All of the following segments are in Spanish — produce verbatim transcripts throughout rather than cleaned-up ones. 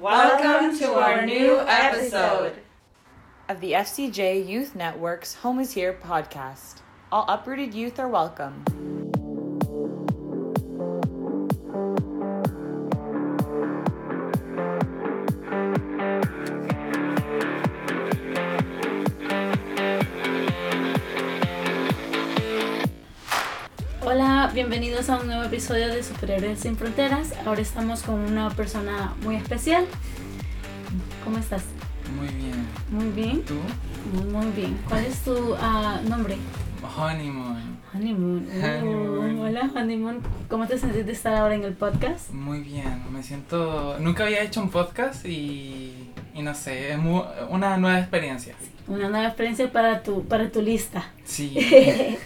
Welcome to our new episode of the F C J Youth Network's Home Is Here podcast. All uprooted youth are welcome. Hola, bienvenidos a un nuevo episodio de Superhéroes Sin Fronteras. Ahora estamos con una persona muy especial. ¿Cómo estás? Muy bien. Muy bien. ¿Tú? Muy, muy bien. ¿Cuál es tu uh, nombre? Honeymoon. Honeymoon. Honeymoon. Oh, hola, Honeymoon. ¿Cómo te sentís de estar ahora en el podcast? Muy bien. Me siento... Nunca había hecho un podcast y, y no sé, es muy... una nueva experiencia. Una nueva experiencia para tu, para tu lista. Sí.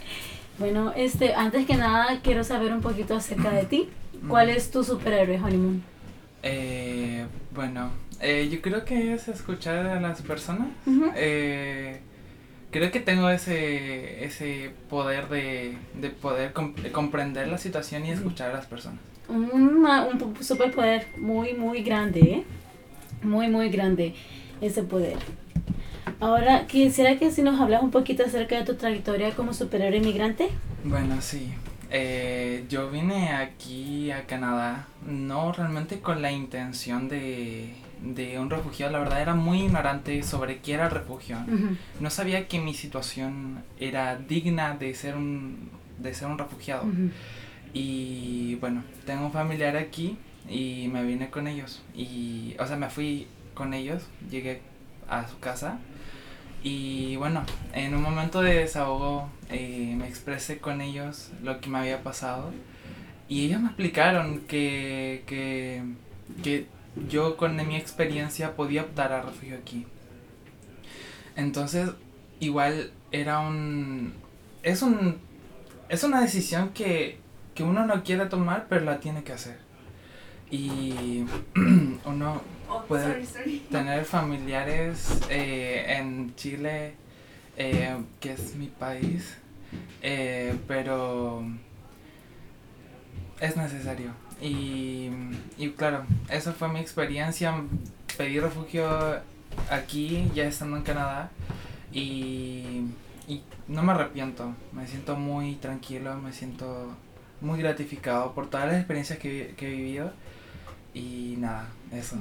Bueno, este, antes que nada quiero saber un poquito acerca de ti. ¿Cuál es tu superhéroe, Honeymoon? Eh, bueno, eh, yo creo que es escuchar a las personas. Uh-huh. Eh, creo que tengo ese ese poder de, de poder comp- de comprender la situación y escuchar a las personas. Una, un superpoder muy, muy grande, ¿eh? Muy, muy grande ese poder. Ahora, quisiera que si nos hablas un poquito acerca de tu trayectoria como superhéroe inmigrante. Bueno, sí. Eh, yo vine aquí a Canadá, no realmente con la intención de, de un refugio. La verdad, era muy ignorante sobre qué era el refugio. Uh-huh. No sabía que mi situación era digna de ser un, de ser un refugiado. Uh-huh. Y bueno, tengo un familiar aquí y me vine con ellos. Y, o sea, me fui con ellos, llegué a su casa. Y bueno, en un momento de desahogo eh, me expresé con ellos lo que me había pasado y ellos me explicaron que, que, que yo con mi experiencia podía optar a refugio aquí. Entonces, igual era un... es un es una decisión que, que uno no quiere tomar, pero la tiene que hacer. Y uno... Puede sorry, sorry. tener familiares eh, en Chile, eh, que es mi país, eh, pero es necesario. Y, y claro, esa fue mi experiencia. Pedí refugio aquí, ya estando en Canadá, y, y no me arrepiento. Me siento muy tranquilo, me siento muy gratificado por todas las experiencias que, que he vivido. Y nada, eso.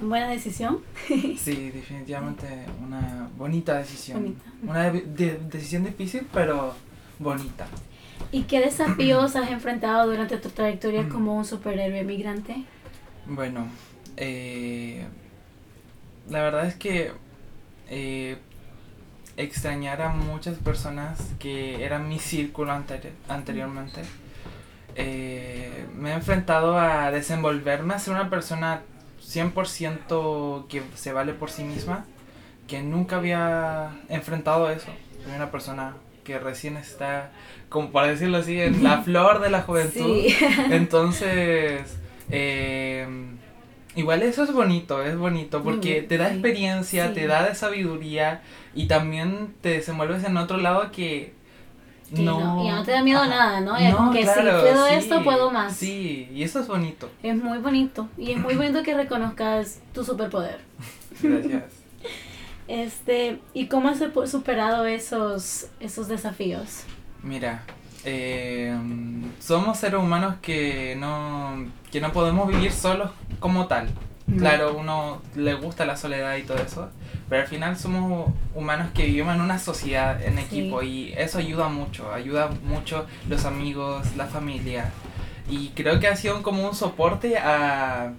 Buena decisión. Sí, definitivamente una bonita decisión. Bonita. Una de- de- decisión difícil, pero bonita. ¿Y qué desafíos has enfrentado durante tu trayectoria como un superhéroe migrante? Bueno, eh, la verdad es que eh, extrañar a muchas personas que eran mi círculo anteri- anteriormente. Eh, me he enfrentado a desenvolverme, a ser una persona cien por ciento que se vale por sí misma, que nunca había enfrentado eso. Soy una persona que recién está, como para decirlo así, en la flor de la juventud. Sí. Entonces, eh, igual eso es bonito, es bonito porque te da experiencia, sí. Te da de sabiduría y también te desenvuelves en otro lado que... Y no. no, y no te da miedo. Ajá. Nada, ¿no? Es no, como que claro, si puedo sí, esto, puedo más. Sí, y eso es bonito. Es muy bonito, y es muy bonito que reconozcas tu superpoder. Gracias. Este, ¿y cómo has superado esos, esos desafíos? Mira, eh, somos seres humanos que no, que no podemos vivir solos como tal. Claro, uno le gusta la soledad y todo eso, pero al final somos humanos que vivimos en una sociedad, en equipo, sí. Y eso ayuda mucho, ayuda mucho los amigos, la familia, y creo que ha sido como un soporte a,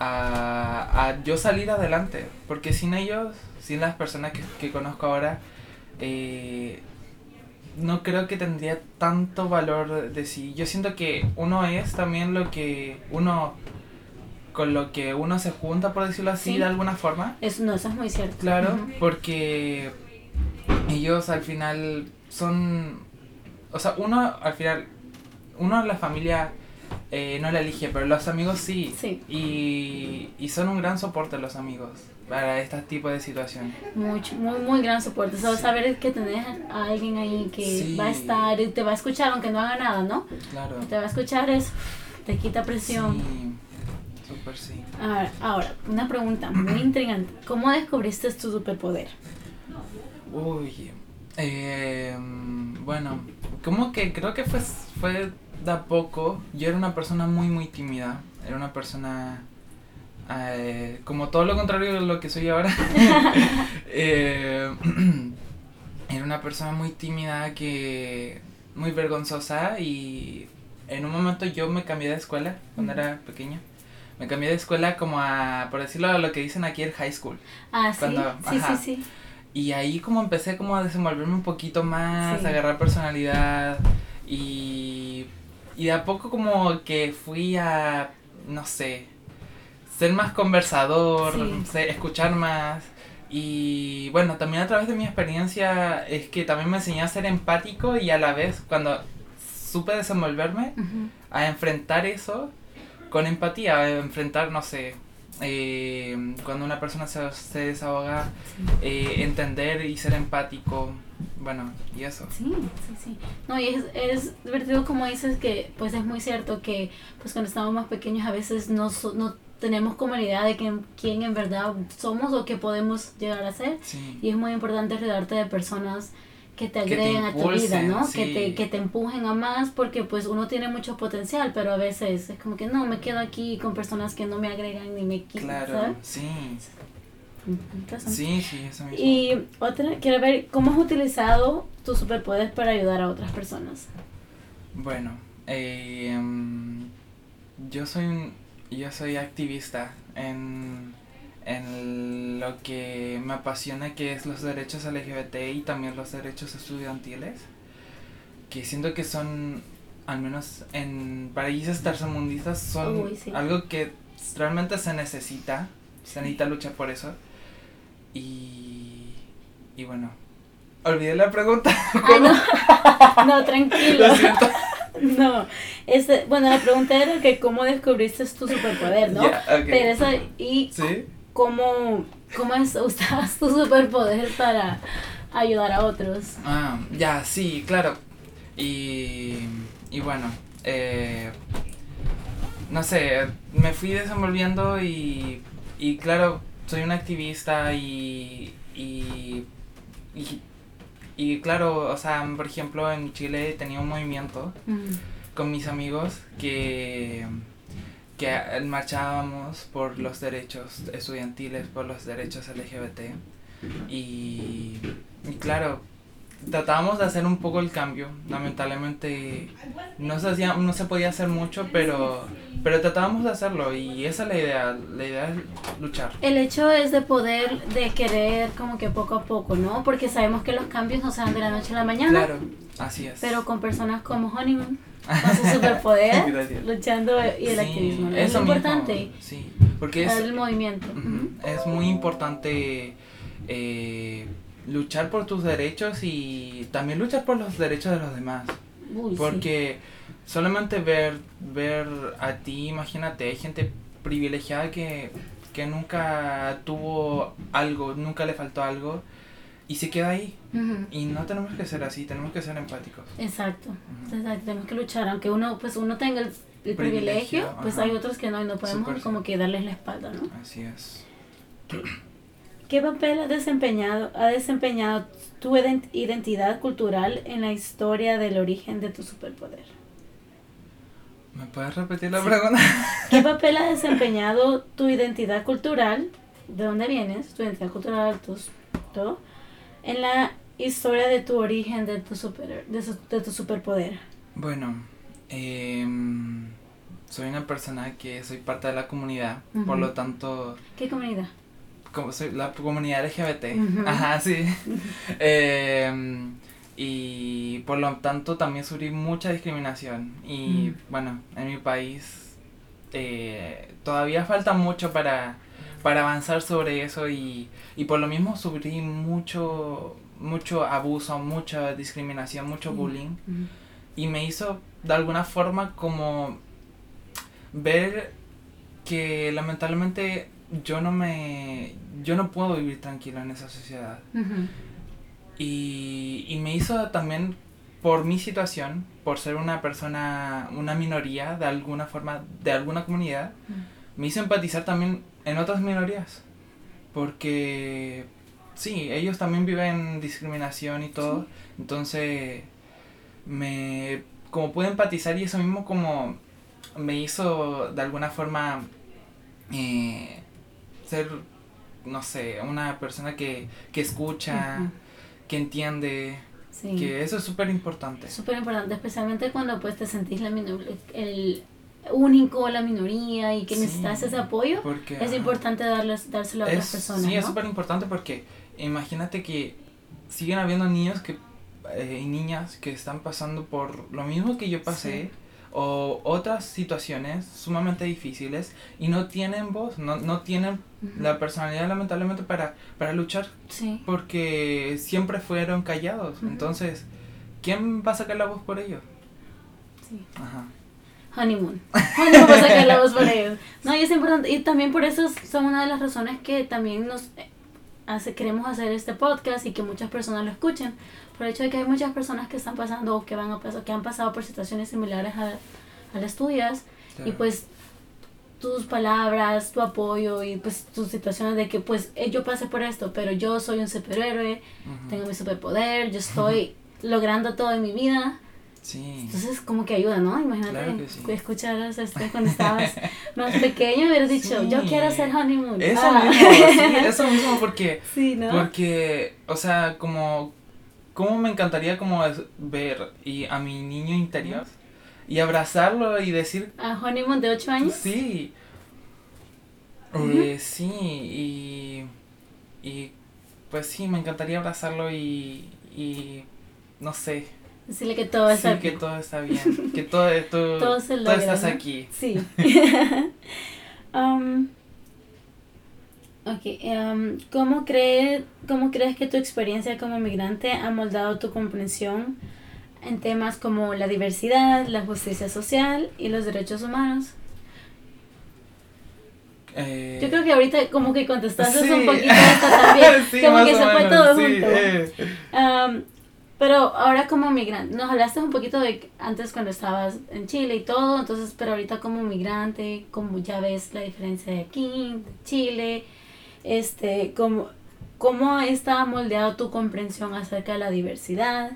a, a yo salir adelante, porque sin ellos, sin las personas que, que conozco ahora, eh, no creo que tendría tanto valor de sí. Yo siento que uno es también lo que uno... con lo que uno se junta, por decirlo así, sí. De alguna forma. Eso, no, eso es muy cierto. Claro, uh-huh. Porque ellos al final son... O sea, uno al final... Uno la familia eh, no la elige, pero los amigos sí. Sí. Y, y son un gran soporte los amigos para este tipo de situaciones. Mucho, muy, muy gran soporte. O sea, sí. Saber que tenés a alguien ahí que sí. Va a estar, te va a escuchar aunque no haga nada, ¿no? Claro. Te va a escuchar, es, te quita presión. Sí. súper, sí. Ahora, ahora, una pregunta muy intrigante. ¿Cómo descubriste tu superpoder? Uy, eh, bueno, como que creo que fue, fue de a poco. Yo era una persona muy, muy tímida. Era una persona... Eh, como todo lo contrario de lo que soy ahora. eh, era una persona muy tímida, que muy vergonzosa, y en un momento yo me cambié de escuela cuando uh-huh. era pequeño. Me cambié de escuela como a, por decirlo, a lo que dicen aquí el high school. Ah, sí, cuando, sí, ajá, sí, sí. Y ahí como empecé como a desenvolverme un poquito más, sí. a agarrar personalidad, y, y de a poco como que fui a, no sé, ser más conversador, sí. sé, escuchar más. Y bueno, también a través de mi experiencia es que también me enseñó a ser empático, y a la vez cuando supe desenvolverme, uh-huh. a enfrentar eso con empatía, a enfrentar, no sé, eh, cuando una persona se, se desahoga, sí. eh, entender y ser empático, bueno, y eso. Sí, sí, sí. No, y es, es divertido como dices que, pues es muy cierto que, pues cuando estamos más pequeños a veces no, no tenemos como la idea de que, quién en verdad somos o qué podemos llegar a ser, sí. y es muy importante rodearte de personas que te agreguen a tu vida, ¿no? Sí. Que te que te empujen a más, porque pues uno tiene mucho potencial, pero a veces es como que no, me quedo aquí con personas que no me agregan ni me quitan, claro, ¿sabes? Sí. Sí, sí, eso mismo. Y otra, quiero ver, ¿cómo has utilizado tus superpoderes para ayudar a otras personas? Bueno, eh, um, yo soy yo soy activista en... en lo que me apasiona, que es los derechos L G B T y también los derechos estudiantiles, que siento que son, al menos en países tercermundistas, son Uy, sí. algo que realmente se necesita, se necesita luchar por eso. Y, y bueno, olvidé la pregunta. Ah, no. no, tranquilo. Lo siento. No, este, bueno, la pregunta era que cómo descubriste tu superpoder, ¿no? Yeah, okay. Pero esa, y... ¿Sí? ¿Cómo, cómo es, usabas tu superpoder para ayudar a otros? Ah, ya, sí, claro. Y, y bueno, eh, no sé, me fui desenvolviendo y, y claro, soy un activista y, y, y, y claro, o sea, por ejemplo, en Chile tenía un movimiento mm. con mis amigos que... que marchábamos por los derechos estudiantiles, por los derechos L G B T, y, y claro, tratábamos de hacer un poco el cambio. Lamentablemente no se hacía, no se podía hacer mucho, pero pero tratábamos de hacerlo, y esa es la idea, la idea es luchar. El hecho es de poder, de querer como que poco a poco, ¿no? Porque sabemos que los cambios no se dan de la noche a la mañana. Claro, así es. Pero con personas como Honeymoon, con su superpoder, luchando y el sí, activismo, ¿no? Es lo importante. Mismo, sí, porque es el movimiento. Uh-huh, es muy importante eh, luchar por tus derechos y también luchar por los derechos de los demás. Uy, porque sí. solamente ver ver a ti, imagínate, gente privilegiada que, que nunca tuvo algo, nunca le faltó algo, y se queda ahí. Uh-huh. Y no tenemos que ser así, tenemos que ser empáticos. Exacto, uh-huh. exacto, tenemos que luchar, aunque uno pues uno tenga el, el privilegio, privilegio, pues uh-huh. hay otros que no, y no podemos Super como que darles la espalda, ¿no? Así es. ¿Qué, qué papel ha desempeñado, ha desempeñado tu identidad cultural en la historia del origen de tu superpoder? ¿Me puedes repetir la sí. pregunta? ¿Qué papel ha desempeñado tu identidad cultural, de dónde vienes, tu identidad cultural, tus, todo, en la historia de tu origen, de tu super, de, su, de tu superpoder? Bueno, eh, soy una persona que soy parte de la comunidad, uh-huh. por lo tanto... ¿Qué comunidad? Como soy la comunidad L G B T, uh-huh. ajá, sí. eh, y por lo tanto también sufrí mucha discriminación. Y uh-huh. bueno, en mi país eh, todavía falta mucho para... para avanzar sobre eso, y, y por lo mismo sufrí mucho mucho abuso, mucha discriminación, mucho bullying, mm-hmm. y me hizo de alguna forma como ver que lamentablemente yo no me yo no puedo vivir tranquilo en esa sociedad, mm-hmm. y, y me hizo también, por mi situación, por ser una persona, una minoría de alguna forma, de alguna comunidad, mm-hmm. me hizo empatizar también en otras minorías, porque sí, ellos también viven discriminación y todo, sí. Entonces me como pude empatizar y eso mismo como me hizo de alguna forma eh, ser, no sé, una persona que, que escucha, uh-huh. que entiende, sí. que eso es súper importante. Súper importante, especialmente cuando pues te sentís la minoría, el único, la minoría, y que sí, necesitas ese apoyo, porque es importante darles, dárselo a es, otras personas, sí, ¿no? Es súper importante porque imagínate que siguen habiendo niños que, eh, y niñas que están pasando por lo mismo que yo pasé, sí. o otras situaciones sumamente difíciles y no tienen voz, no, no tienen uh-huh. la personalidad lamentablemente para, para luchar, sí. porque siempre fueron callados, uh-huh. entonces ¿quién va a sacar la voz por ellos? Sí. Ajá. Honeymoon. Honeymoon va a sacar la voz por ellos. No, y es importante, y también por eso son una de las razones que también nos hace, queremos hacer este podcast y que muchas personas lo escuchen, por el hecho de que hay muchas personas que están pasando o que van a pasar, que han pasado por situaciones similares a, a las tuyas, claro. y pues tus palabras, tu apoyo y pues tus situaciones de que pues yo pasé por esto, pero yo soy un superhéroe, uh-huh. tengo mi superpoder, yo estoy uh-huh. logrando todo en mi vida. Sí. Entonces como que ayuda, ¿no? Imagínate, claro que sí. escucharas esto cuando estabas más pequeño, hubieras dicho, sí. yo quiero hacer Honeymoon. Eso ah. mismo, sí, eso mismo, porque, sí, ¿no? porque, o sea, como, como me encantaría como ver y a mi niño interior y abrazarlo y decir. ¿A Honeymoon de ocho años? Sí, uh-huh. eh, sí, y, y pues sí, me encantaría abrazarlo y, y no sé. Decirle que todo está sí, bien. que todo está bien. Que todo, todo, todo, se logra, todo estás ¿no? aquí. Sí. um, okay, um, ¿cómo, cree, ¿Cómo crees que tu experiencia como migrante ha moldado tu comprensión en temas como la diversidad, la justicia social y los derechos humanos? Eh, Yo creo que ahorita como que contestaste sí. un poquito hasta también. Sí, como que se menos, fue todo sí, junto. Eh. Um, Pero ahora como migrante, nos hablaste un poquito de antes cuando estabas en Chile y todo, entonces, pero ahorita como migrante, como ya ves la diferencia de aquí, de Chile, este, como, ¿cómo está moldeado tu comprensión acerca de la diversidad,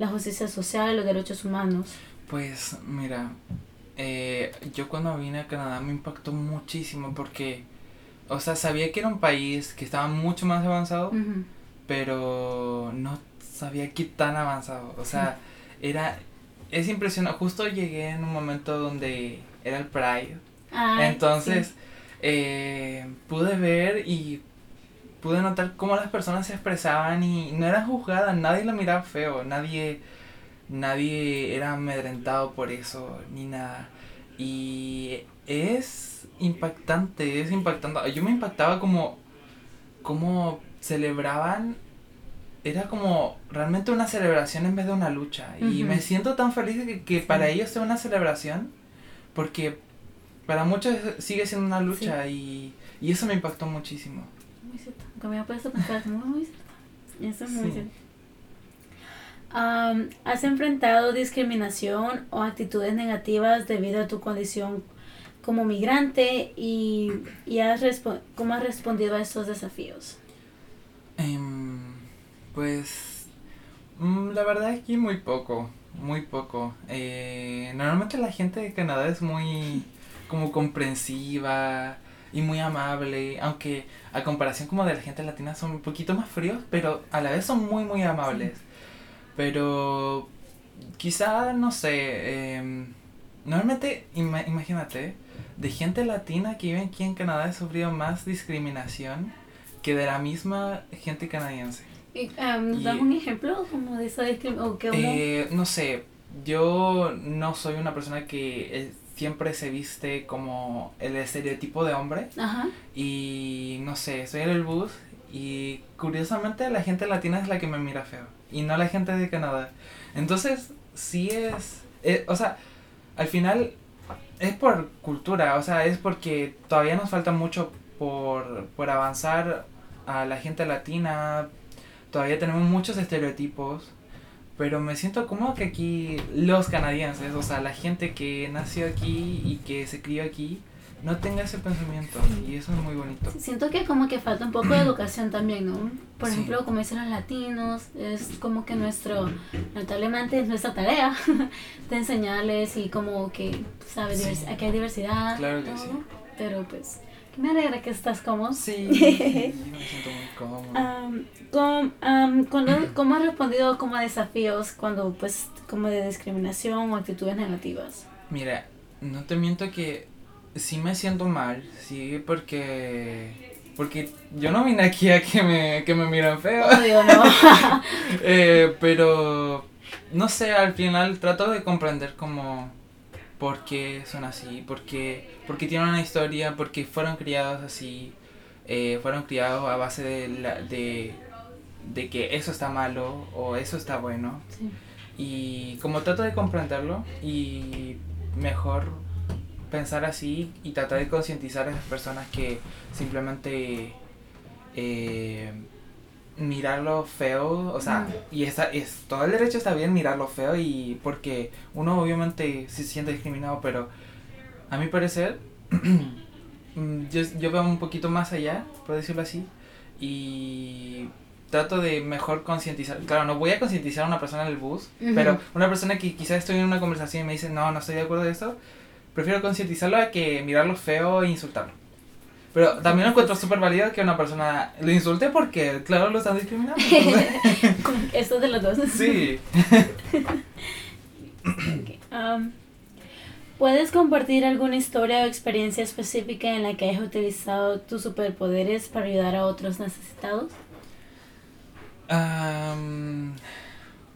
la justicia social, los derechos humanos? Pues, mira, eh, yo cuando vine a Canadá me impactó muchísimo porque, o sea, sabía que era un país que estaba mucho más avanzado, uh-huh. pero no sabía que tan avanzado, o sea, era, es impresionante, justo llegué en un momento donde era el Pride, Ay, entonces sí. eh, pude ver y pude notar cómo las personas se expresaban y no eran juzgadas, nadie la miraba feo, nadie, nadie era amedrentado por eso, ni nada, y es impactante, es impactante, yo me impactaba como, como celebraban. Era como realmente una celebración en vez de una lucha. Uh-huh. Y me siento tan feliz que, que sí. para ellos sea una celebración, porque para muchos sigue siendo una lucha, sí. y, y eso me impactó muchísimo. Muy cierto. Aunque me ha puesto a pensar, muy, muy cierto. Eso es muy sí. cierto. Um, ¿Has enfrentado discriminación o actitudes negativas debido a tu condición como migrante? ¿Y, y has respo- cómo has respondido a estos desafíos? Um, Pues, la verdad es que muy poco, muy poco. Eh, normalmente la gente de Canadá es muy como comprensiva y muy amable, aunque a comparación como de la gente latina son un poquito más fríos, pero a la vez son muy, muy amables. Pero quizá, no sé, eh, normalmente, ima- imagínate, de gente latina que vive aquí en Canadá he sufrido más discriminación que de la misma gente canadiense. Um, ¿Nos das un ejemplo como de esa discriminación? Eh, no sé, yo no soy una persona que eh, siempre se viste como el estereotipo de hombre. Ajá. Y no sé, estoy en el bus y curiosamente la gente latina es la que me mira feo y no la gente de Canadá. Entonces, sí es, eh, o sea, al final es por cultura, o sea, es porque todavía nos falta mucho por, por avanzar a la gente latina. Todavía tenemos muchos estereotipos, pero me siento como que aquí los canadienses, o sea, la gente que nació aquí y que se crió aquí, no tenga ese pensamiento, y eso es muy bonito. Sí, siento que como que falta un poco de educación también, ¿no? Por sí. ejemplo, como dicen los latinos, es como que nuestro, lamentablemente es nuestra tarea de enseñarles y como que, ¿sabes? Sí. Aquí hay diversidad. Claro que ¿no? sí. Pero pues, me alegra que estás cómodo. Sí, sí, yo me siento muy cómodo. Um, con, um, cuando, ¿Cómo has respondido como a desafíos cuando, pues, como de discriminación o actitudes negativas? Mira, no te miento que sí me siento mal, sí, porque porque yo no vine aquí a que me, que me miran feo. Obvio, no. eh, pero, no sé, al final trato de comprender como por qué son así, por qué, por qué tienen una historia, por qué fueron criados así, eh, fueron criados a base de, la, de, de que eso está malo o eso está bueno. Sí. Y como trato de comprenderlo y mejor pensar así y tratar de concientizar a las personas que simplemente eh, mirarlo feo, o sea, y está, es, todo el derecho está bien mirarlo feo, y porque uno obviamente se siente discriminado, pero a mi parecer yo, yo veo un poquito más allá, por decirlo así, y trato de mejor concientizar. Claro, no voy a concientizar a una persona en el bus, uh-huh. pero una persona que quizás estoy en una conversación y me dice, no, no estoy de acuerdo de eso, prefiero concientizarlo a que mirarlo feo e insultarlo. Pero también lo encuentro súper válido que una persona lo insulte porque, claro, lo están discriminando. Esto es de los dos. Sí. Okay. um, ¿Puedes compartir alguna historia o experiencia específica en la que hayas utilizado tus superpoderes para ayudar a otros necesitados? Um,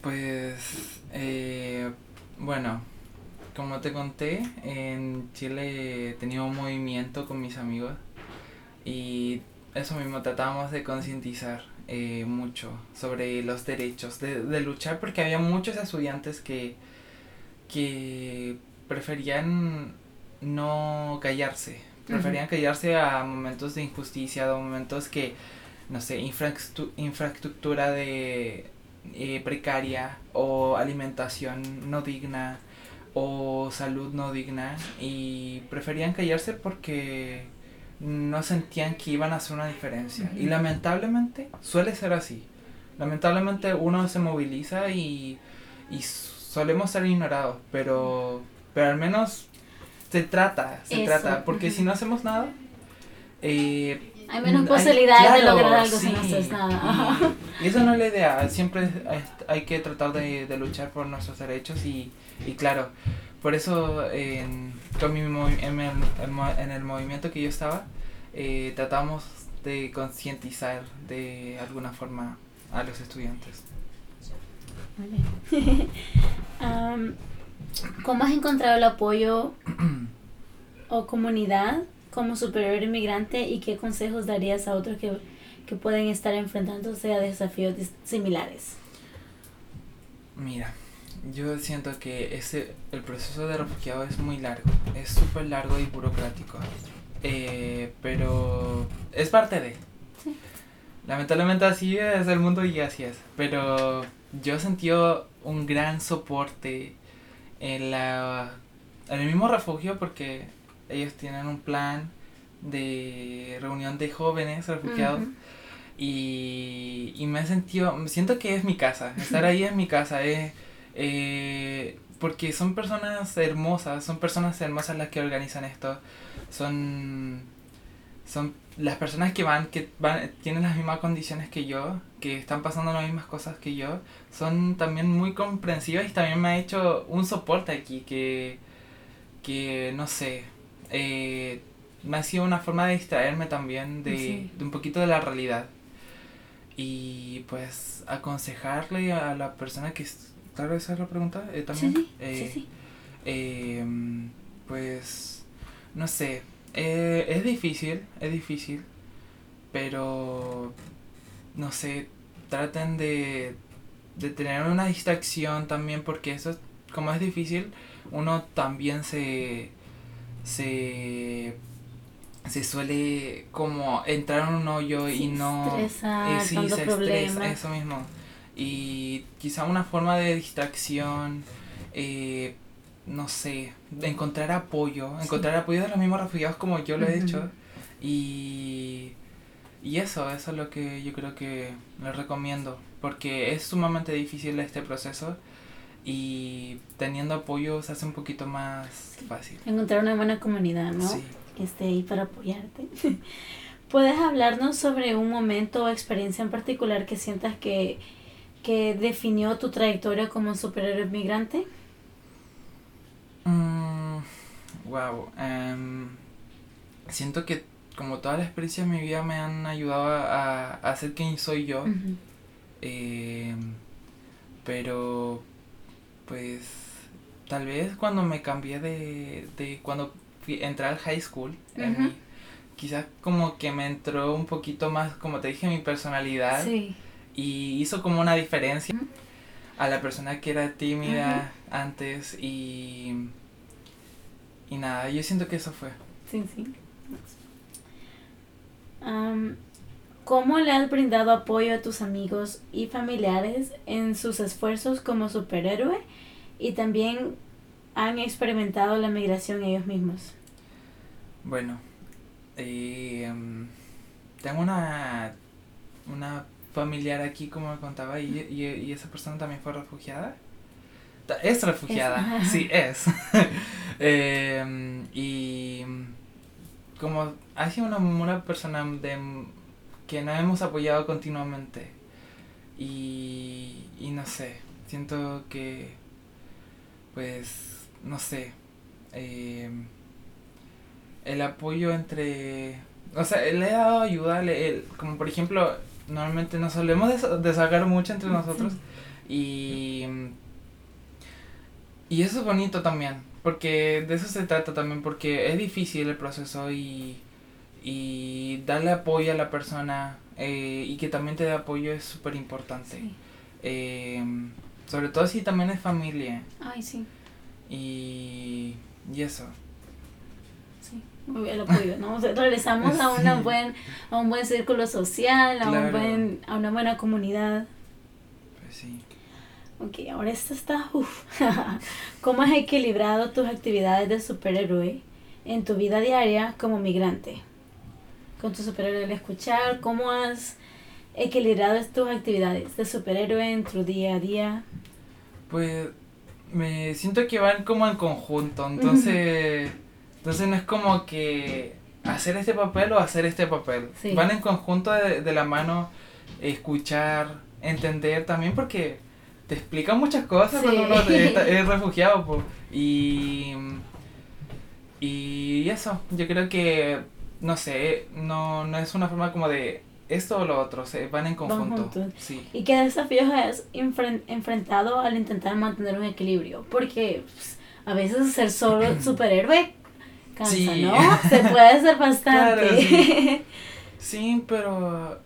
pues, eh, bueno... Como te conté, en Chile tenía un movimiento con mis amigos y eso mismo, tratábamos de concientizar eh, mucho sobre los derechos, de, de luchar, porque había muchos estudiantes que, que preferían no callarse, preferían uh-huh. callarse a momentos de injusticia, a momentos que, no sé, infraestru- infraestructura de eh, precaria o alimentación no digna o salud no digna, y preferían callarse porque no sentían que iban a hacer una diferencia. Uh-huh. Y lamentablemente suele ser así. Lamentablemente uno se moviliza y, y solemos ser ignorados, pero, pero al menos se trata, se Eso. trata, porque uh-huh. si no hacemos nada... Eh, hay menos posibilidades claro, de lograr algo sí, si no haces nada. Y, y eso no es la idea, siempre hay que tratar de, de luchar por nuestros derechos y, y claro, por eso eh, en, con mi movi- en, el, en el movimiento que yo estaba, eh, tratamos de concientizar de alguna forma a los estudiantes. Vale. um, ¿Cómo has encontrado el apoyo o comunidad como superior inmigrante, y qué consejos darías a otros que, que pueden estar enfrentándose a desafíos dis- similares? Mira, yo siento que ese, el proceso de refugiado es muy largo, es súper largo y burocrático, eh, pero es parte de. Sí. Lamentablemente así es el mundo y así es, pero yo he sentido un gran soporte en, la, en el mismo refugio, porque ellos tienen un plan de reunión de jóvenes refugiados uh-huh. y, y me he sentido, siento que es mi casa, estar ahí es mi casa, es, eh, porque son personas hermosas, son personas hermosas las que organizan esto, son, son las personas que van, que van, tienen las mismas condiciones que yo, que están pasando las mismas cosas que yo, son también muy comprensivas y también me ha hecho un soporte aquí que, que no sé... Eh, me ha sido una forma de distraerme también de, sí. de un poquito de la realidad y pues aconsejarle a la persona que claro esa es la pregunta eh, también sí, sí. Eh, sí, sí. Eh, pues no sé eh, es difícil es difícil pero no sé traten de de tener una distracción también, porque eso es, como es difícil, uno también se se se suele como entrar en un hoyo sí, y no estresar, eh, sí, tanto se problema. Estresa, eso mismo, y quizá una forma de distracción, eh, no sé, encontrar apoyo, encontrar sí. apoyo de los mismos refugiados como yo lo he uh-huh. hecho. Y, y eso, eso es lo que yo creo que les recomiendo, porque es sumamente difícil este proceso y teniendo apoyo se hace un poquito más sí. fácil. Encontrar una buena comunidad, ¿no? Sí. Que esté ahí para apoyarte. ¿Puedes hablarnos sobre un momento o experiencia en particular que sientas que, que definió tu trayectoria como un superhéroe migrante? Mm, wow. Um, siento que como todas las experiencias de mi vida me han ayudado a, a hacer quien soy yo. Uh-huh. Eh, pero pues tal vez cuando me cambié de, de cuando fui, entré al high school, uh-huh. en mi, quizás como que me entró un poquito más, como te dije, mi personalidad. Sí. Y hizo como una diferencia uh-huh. a la persona que era tímida uh-huh. antes y, y nada, yo siento que eso fue. Sí, sí. Um, ¿Cómo le has brindado apoyo a tus amigos y familiares en sus esfuerzos como superhéroe y también han experimentado la migración ellos mismos? Bueno, eh, tengo una, una familiar aquí, como me contaba, y, y, y esa persona también fue refugiada. Es refugiada, es, sí, es. eh, y como ha sido una, una persona de, que nos hemos apoyado continuamente. Y, y no sé, siento que, pues, no sé, eh, el apoyo entre... O sea, le he dado ayuda, le, el, como por ejemplo, normalmente nos solemos des- desahogar mucho entre nosotros. Y, y eso es bonito también, porque de eso se trata también, porque es difícil el proceso y, y darle apoyo a la persona eh, y que también te dé apoyo es súper importante. Sí. Eh, sobre todo si también es familia. Ay, sí. Y, y eso. Sí, el apoyo, ¿no? O sea, regresamos sí. a, una buen, a un buen círculo social, a, claro. un buen, a una buena comunidad. Pues sí. Ok, ahora esto está... Uf. ¿Cómo has equilibrado tus actividades de superhéroe en tu vida diaria como migrante? Con tu superhéroe al escuchar, ¿cómo has equilibrado tus actividades de superhéroe en tu día a día? Pues me siento que van como en conjunto, entonces... Uh-huh. Entonces no es como que hacer este papel o hacer este papel. Sí. Van en conjunto de, de la mano, escuchar, entender también porque te explican muchas cosas sí. cuando uno es, es refugiado. Po. Y, y eso, yo creo que, no sé, no, no es una forma como de esto o lo otro, se van en conjunto. Sí. ¿Y qué desafíos has enfren- enfrentado al intentar mantener un equilibrio? Porque pues, a veces ser solo superhéroe... Cansa, sí. ¿no? Se puede hacer bastante. Claro, sí. sí, pero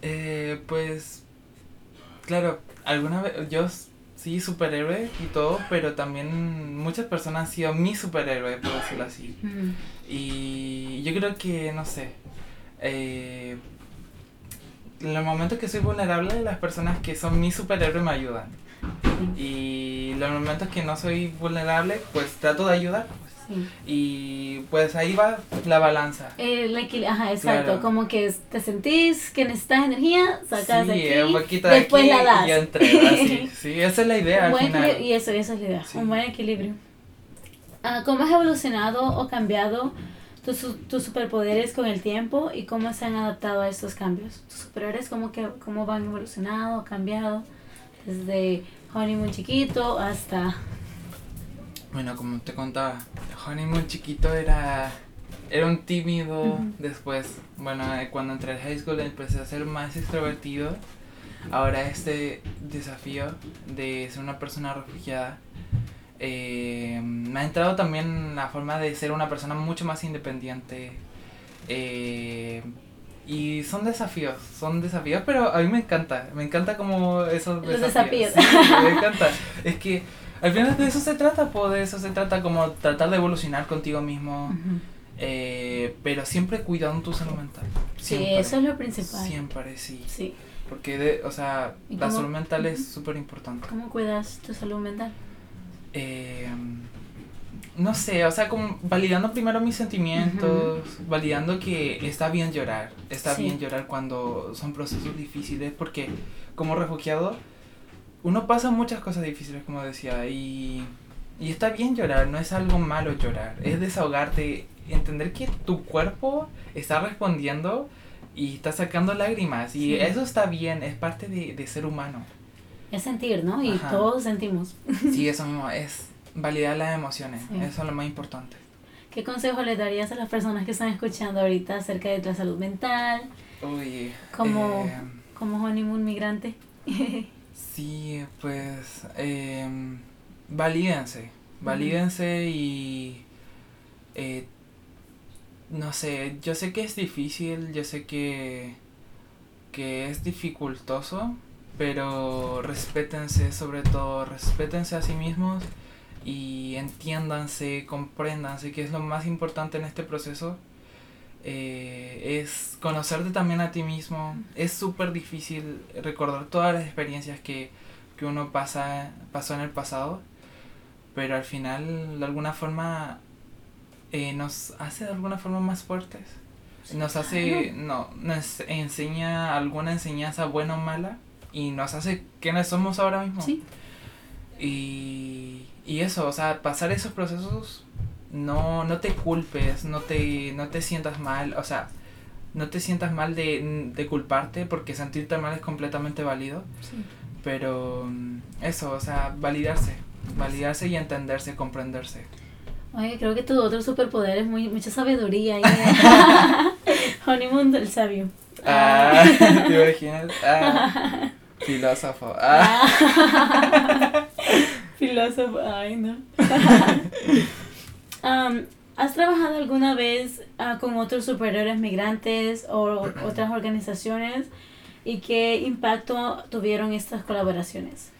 eh, pues claro, alguna vez yo sí superhéroe y todo, pero también muchas personas han sido mi superhéroe, por decirlo así. Mm. Y yo creo que, no sé, eh, en los momentos que soy vulnerable, las personas que son mi superhéroe me ayudan. Y los momentos que no soy vulnerable, pues trato de ayudar. Sí. Y pues ahí va la balanza. El equil- Ajá, exacto, claro. Como que te sentís que necesitas energía, sacas sí, de aquí, después de aquí la das. Y entregas, sí, sí, esa es la idea. Al final. Y eso, esa es la idea, sí. Un buen equilibrio. Ah, ¿cómo has evolucionado o cambiado tus, tus superpoderes con el tiempo y cómo se han adaptado a estos cambios? ¿Tus superpoderes cómo, que, cómo van evolucionado o cambiado desde Honeymoon chiquito hasta... Bueno, como te contaba, Honeymoon chiquito era, era un tímido, uh-huh. después, bueno, cuando entré al high school empecé a ser más extrovertido, ahora este desafío de ser una persona refugiada, eh, me ha entrado también la forma de ser una persona mucho más independiente, eh, y son desafíos, son desafíos, pero a mí me encanta, me encanta como esos Los desafíos, desafíos. Sí, me encanta, es que... Al final de eso se trata, po, de eso se trata como tratar de evolucionar contigo mismo, uh-huh. eh, pero siempre cuidando tu salud mental. Siempre, sí, eso es lo principal. Siempre, sí. Sí. Porque, de, o sea, la cómo, salud mental uh-huh. es súper importante. ¿Cómo cuidas tu salud mental? eh, no sé, o sea, como validando primero mis sentimientos, uh-huh. validando que está bien llorar, está sí. bien llorar cuando son procesos difíciles, porque como refugiado uno pasa muchas cosas difíciles, como decía, y, y está bien llorar, no es algo malo llorar, es desahogarte, entender que tu cuerpo está respondiendo y está sacando lágrimas, y sí. eso está bien, es parte de, de ser humano. Es sentir, ¿no? Y Ajá. todos sentimos. Sí, eso mismo, es validar las emociones, sí. eso es lo más importante. ¿Qué consejo le darías a las personas que están escuchando ahorita acerca de la salud mental? Uy, como, eh, como Honeymoon migrante. Sí, pues, eh, valídense, valídense y, eh, no sé, yo sé que es difícil, yo sé que, que es dificultoso, pero respétense, sobre todo, respétense a sí mismos y entiéndanse, compréndanse, que es lo más importante en este proceso. Eh, es conocerte también a ti mismo. Es súper difícil recordar todas las experiencias que, que uno pasa pasó en el pasado, pero al final, de alguna forma, eh, nos hace de alguna forma más fuertes. Nos hace, no, nos enseña alguna enseñanza buena o mala, y nos hace quiénes somos ahora mismo. Sí. Y, y eso, o sea, pasar esos procesos, no, no te culpes, no te, no te sientas mal, o sea, no te sientas mal de, de culparte, porque sentirte mal es completamente válido. Sí. Pero eso, o sea, validarse, validarse y entenderse, comprenderse. Oye, creo que tu otro superpoder es muy, mucha sabiduría. Honeymoon, el sabio. Ah, ¿te imaginas? Ah. Filósofo. Ah. Filósofo, ay no. um, ¿Has trabajado alguna vez uh, con otros superhéroes migrantes o otras organizaciones? ¿Y qué impacto tuvieron estas colaboraciones?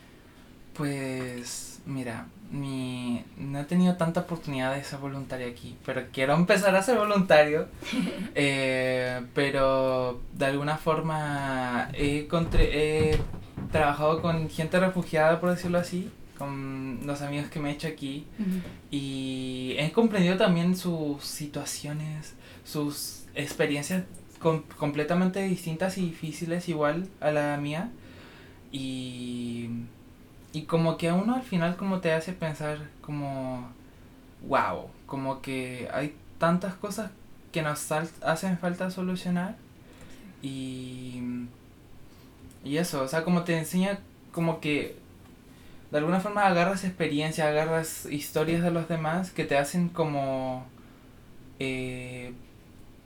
Pues, mira, mi, no he tenido tanta oportunidad de ser voluntario aquí, pero quiero empezar a ser voluntario. eh, pero de alguna forma he, contri- he trabajado con gente refugiada, por decirlo así, con los amigos que me he hecho aquí, uh-huh. y he comprendido también sus situaciones, sus experiencias com- completamente distintas y difíciles, igual a la mía, y, y como que a uno al final como te hace pensar como, wow, como que hay tantas cosas que nos sal- hacen falta solucionar, y, y eso, o sea, como te enseña como que de alguna forma agarras experiencia, agarras historias de los demás que te hacen como eh,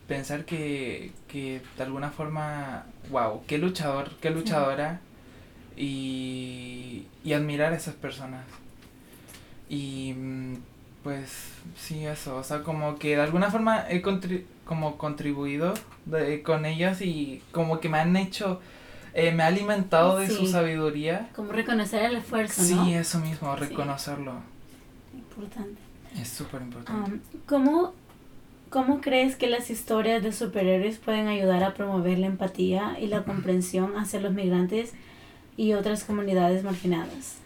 pensar que, que de alguna forma, wow, qué luchador, qué luchadora, sí. y, y admirar a esas personas. Y pues sí, eso, o sea, como que de alguna forma he contribu- como contribuido de, con ellas, y como que me han hecho... Eh, me ha alimentado de sí. su sabiduría. Como reconocer el esfuerzo, sí, ¿no? Sí, eso mismo, reconocerlo. Sí. Importante. Es súper importante. Um, ¿cómo, ¿Cómo crees que las historias de superhéroes pueden ayudar a promover la empatía y la comprensión hacia los migrantes y otras comunidades marginadas?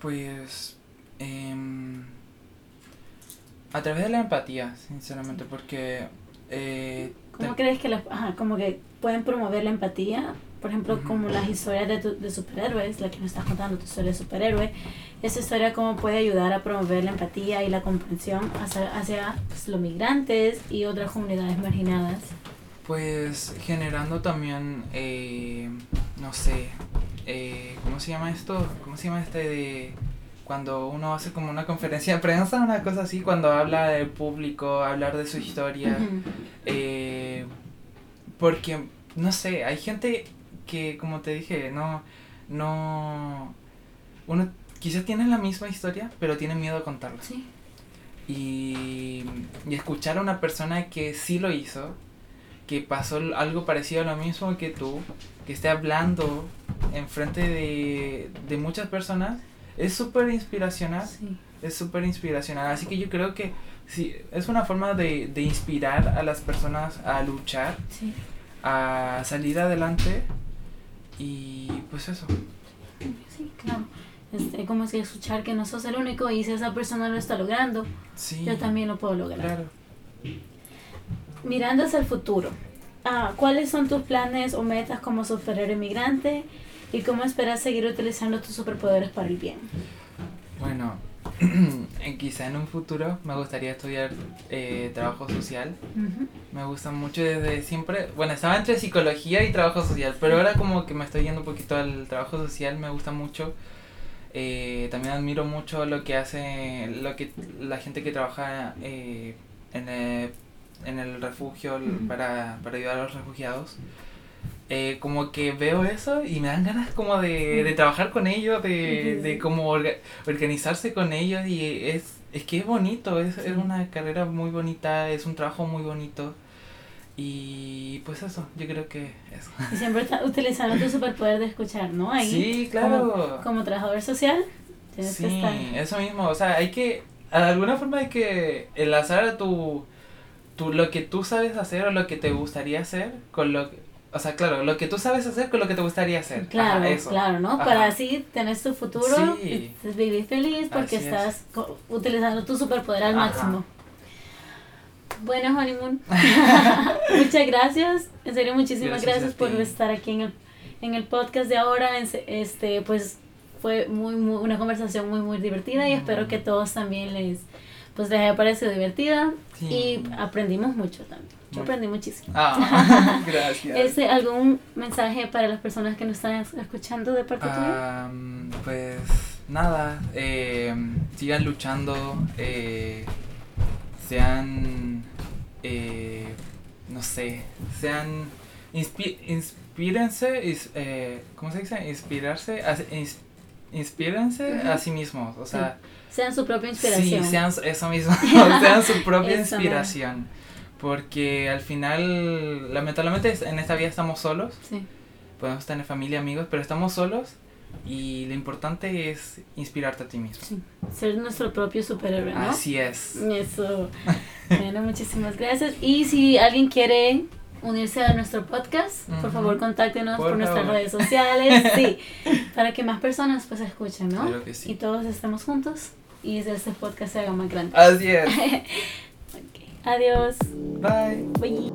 Pues, eh, a través de la empatía, sinceramente, porque... Eh, ¿Cómo te... crees que las, ajá, como que pueden promover la empatía? Por ejemplo, uh-huh. como las historias de, tu, de superhéroes, la que nos estás contando, tu historia de superhéroe, esa historia cómo puede ayudar a promover la empatía y la comprensión hacia, hacia pues, los migrantes y otras comunidades marginadas. Pues generando también, eh, no sé, eh, ¿cómo se llama esto? ¿Cómo se llama este de...? Cuando uno hace como una conferencia de prensa, una cosa así, cuando habla del público, hablar de su historia, uh-huh. eh, porque, no sé, hay gente que, como te dije, no, no, uno quizás tiene la misma historia, pero tiene miedo a contarla, sí. y, y escuchar a una persona que sí lo hizo, que pasó algo parecido a lo mismo que tú, que esté hablando enfrente de, de muchas personas, es súper inspiracional, sí. es súper inspiracional, así que yo creo que sí, es una forma de, de inspirar a las personas a luchar, sí. a salir adelante, y pues eso. Sí, claro. Este, como es que escuchar que no sos el único y si esa persona lo está logrando, sí, yo también lo puedo lograr. Claro. Mirando hacia el futuro, ah, ¿cuáles son tus planes o metas como superhéroe inmigrante y cómo esperas seguir utilizando tus superpoderes para el bien? Bueno, quizá en un futuro me gustaría estudiar eh, trabajo social. Uh-huh. Me gusta mucho desde siempre. Bueno, estaba entre psicología y trabajo social, pero ahora como que me estoy yendo un poquito al trabajo social, me gusta mucho. Eh, también admiro mucho lo que hace lo que la gente que trabaja eh, en, el, en el refugio para, para ayudar a los refugiados. Eh, como que veo eso y me dan ganas como de, de trabajar con ellos, de, de como orga, organizarse con ellos, y es, es que es bonito, es, sí, es una carrera muy bonita, es un trabajo muy bonito, y pues eso, yo creo que eso. Y siempre está utilizando tu superpoder de escuchar, ¿no? Ahí, sí, claro. Como, como trabajador social, tienes sí, que estar. Eso mismo, o sea, hay que, de alguna forma hay que enlazar a tu, tu, lo que tú sabes hacer o lo que te gustaría hacer con lo que... O sea, claro, lo que tú sabes hacer con lo que te gustaría hacer. Claro, ajá, eso, claro, ¿no? Ajá. Para así tener tu futuro, sí, y vivir feliz porque así estás es. co- utilizando tu superpoder al ajá. máximo. Bueno, Honeymoon, muchas gracias. En serio, muchísimas gracias, gracias por estar aquí en el, en el podcast de ahora. En, este, pues fue muy, muy una conversación muy, muy divertida y mm. espero que todos también les... pues les haya parecido divertida, sí, y aprendimos mucho también. Yo aprendí muchísimo. Ah, gracias. Este, ¿algún mensaje para las personas que nos están escuchando de parte tuya? Um, pues nada, eh, sigan luchando, eh, sean, eh, no sé, sean, inspi- inspírense, is, eh, ¿cómo se dice? Inspirarse, as, ins- inspírense uh-huh. a sí mismos, o sea... Sí. Sean su propia inspiración. Sí, sean eso mismo, sean su propia eso, inspiración, man. Porque al final, lamentablemente en esta vida estamos solos, sí, podemos tener familia, amigos, pero estamos solos y lo importante es inspirarte a ti mismo. Sí, ser nuestro propio superhéroe, ¿no? Así es. Eso, bueno, muchísimas gracias, y si alguien quiere... unirse a nuestro podcast, uh-huh. por favor contáctenos por, por nuestras redes sociales, sí, para que más personas pues escuchen, ¿no? Claro que sí. Y todos estemos juntos y desde este podcast se haga más grande. Así es. Okay. Adiós. Bye. Bye.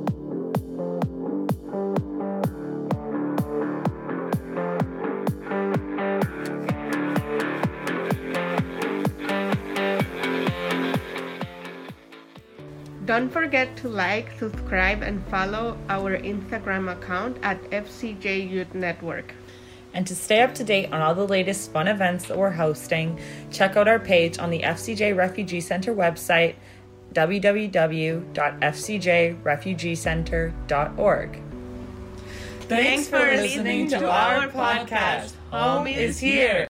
Don't forget to like, subscribe, and follow our Instagram account at F C J Youth Network. And to stay up to date on all the latest fun events that we're hosting, check out our page on the F C J Refugee Centre website, w w w dot f c j refugee center dot org. Thanks for listening to our podcast. Home is here.